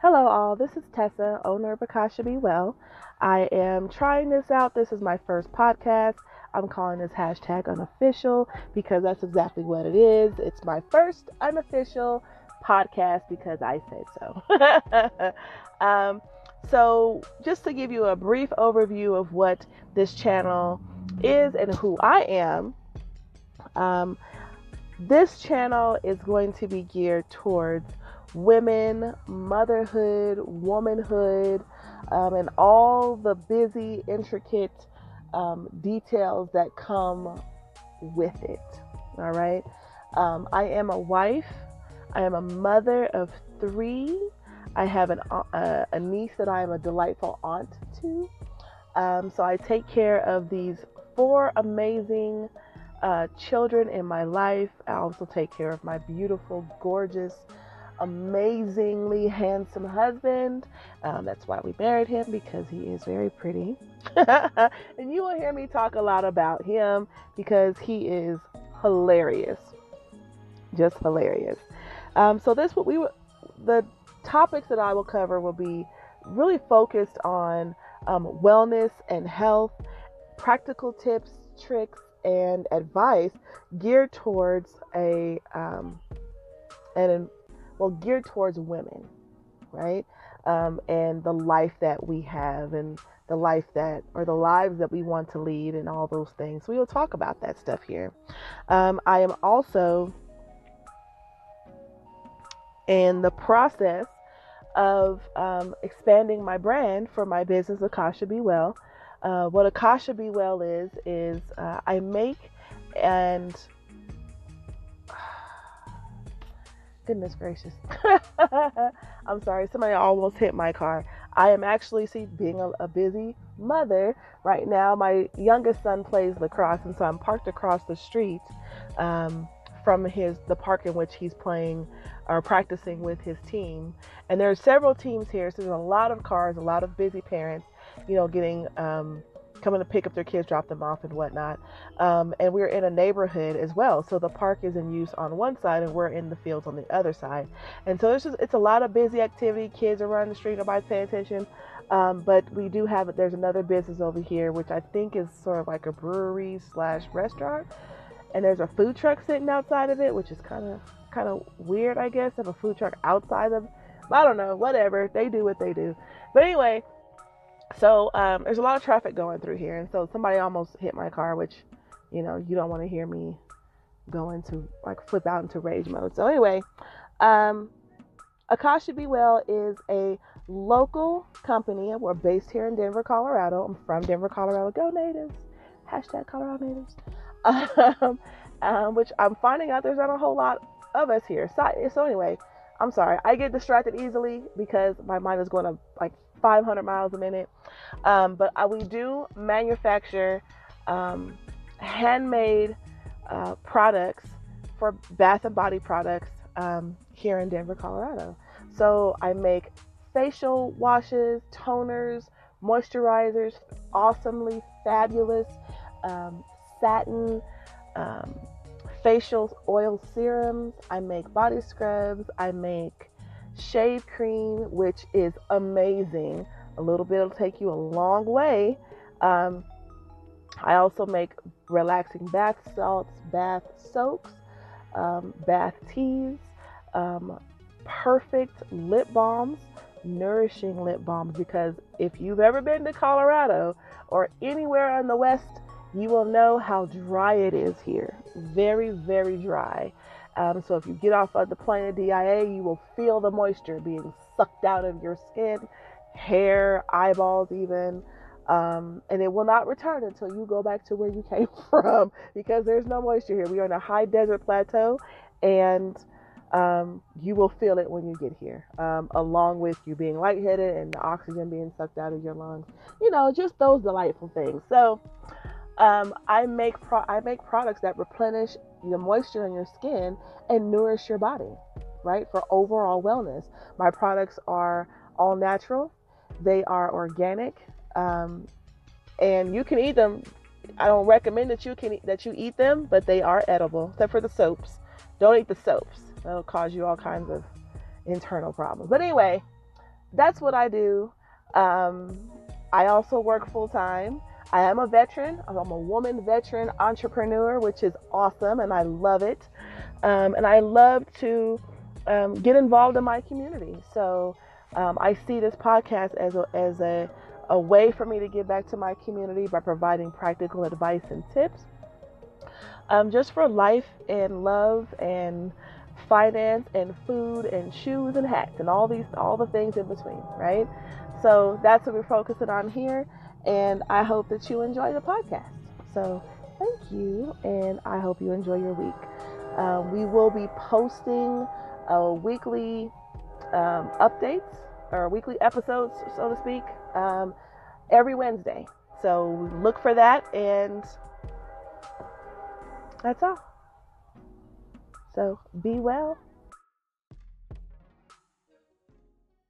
Hello all, this is Tessa, owner of Akasha Be Well. I am trying this out. This is my first podcast. I'm calling this #unofficial because that's exactly what it is. It's my first unofficial podcast because I said so. So just to give you a brief overview of what this channel is and who I am, this channel is going to be geared towards women, motherhood, womanhood, and all the busy, intricate details that come with it. All right. I am a wife. I am a mother of three. I have a niece that I am a delightful aunt to. So I take care of these four amazing children in my life. I also take care of my beautiful, gorgeous, amazingly handsome husband. That's why we married him, because he is very pretty. And you will hear me talk a lot about him because he is hilarious, just hilarious. So this what we the topics that I will cover will be really focused on wellness and health, practical tips, tricks, and advice geared towards geared towards women, right? And the life that we have and the lives that we want to lead and all those things. We will talk about that stuff here. I am also in the process of expanding my brand for my business, Akasha Be Well. What Akasha Be Well is I make and goodness gracious. I'm sorry. Somebody almost hit my car. I am actually, being a busy mother right now. My youngest son plays lacrosse, and so I'm parked across the street from the park in which he's playing or practicing with his team. And there are several teams here, so there's a lot of cars, a lot of busy parents, getting coming to pick up their kids, drop them off and whatnot. And we're in a neighborhood as well. So the park is in use on one side and we're in the fields on the other side. And so it's a lot of busy activity. Kids are running the street, nobody's paying attention. But we do have, there's another business over here, which I think is sort of like a brewery / restaurant. And there's a food truck sitting outside of it, which is kind of weird, I guess, have a food truck outside of, I don't know, whatever. They do what they do. But anyway, so there's a lot of traffic going through here, and so somebody almost hit my car, which, you don't want to hear me go into, flip out into rage mode. So anyway, Akasha Be Well is a local company. We're based here in Denver, Colorado. I'm from Denver, Colorado. Go Natives. #ColoradoNatives. Which I'm finding out there's not a whole lot of us here. So anyway, I'm sorry. I get distracted easily because my mind is going to, 500 miles a minute. But we do manufacture handmade products for bath and body products here in Denver, Colorado. So I make facial washes, toners, moisturizers, awesomely fabulous satin facial oil serums. I make body scrubs. I make shave cream, which is amazing. A little bit will take you a long way. I also make relaxing bath salts, bath soaks, bath teas, perfect lip balms, nourishing lip balms, because if you've ever been to Colorado or anywhere on the West, you will know how dry it is here. Very, very dry. So if you get off of the plane at DIA, you will feel the moisture being sucked out of your skin, hair, eyeballs even. And it will not return until you go back to where you came from, because there's no moisture here. We are in a high desert plateau, and you will feel it when you get here, along with you being lightheaded and the oxygen being sucked out of your lungs. Just those delightful things. So I make products that replenish the moisture in your skin and nourish your body, right? For overall wellness. My products are all natural. They are organic. And you can eat them. I don't recommend that you eat them, but they are edible, except for the soaps. Don't eat the soaps. That'll cause you all kinds of internal problems. But anyway, that's what I do. I also work full time. I am a veteran. I'm a woman veteran entrepreneur, which is awesome, and I love it. And I love to get involved in my community. So I see this podcast as a way for me to give back to my community by providing practical advice and tips, just for life and love and finance and food and shoes and hats and all the things in between, right? So that's what we're focusing on here. And I hope that you enjoy the podcast. So thank you. And I hope you enjoy your week. We will be posting weekly updates or weekly episodes, so to speak, every Wednesday. So look for that. And that's all. So be well.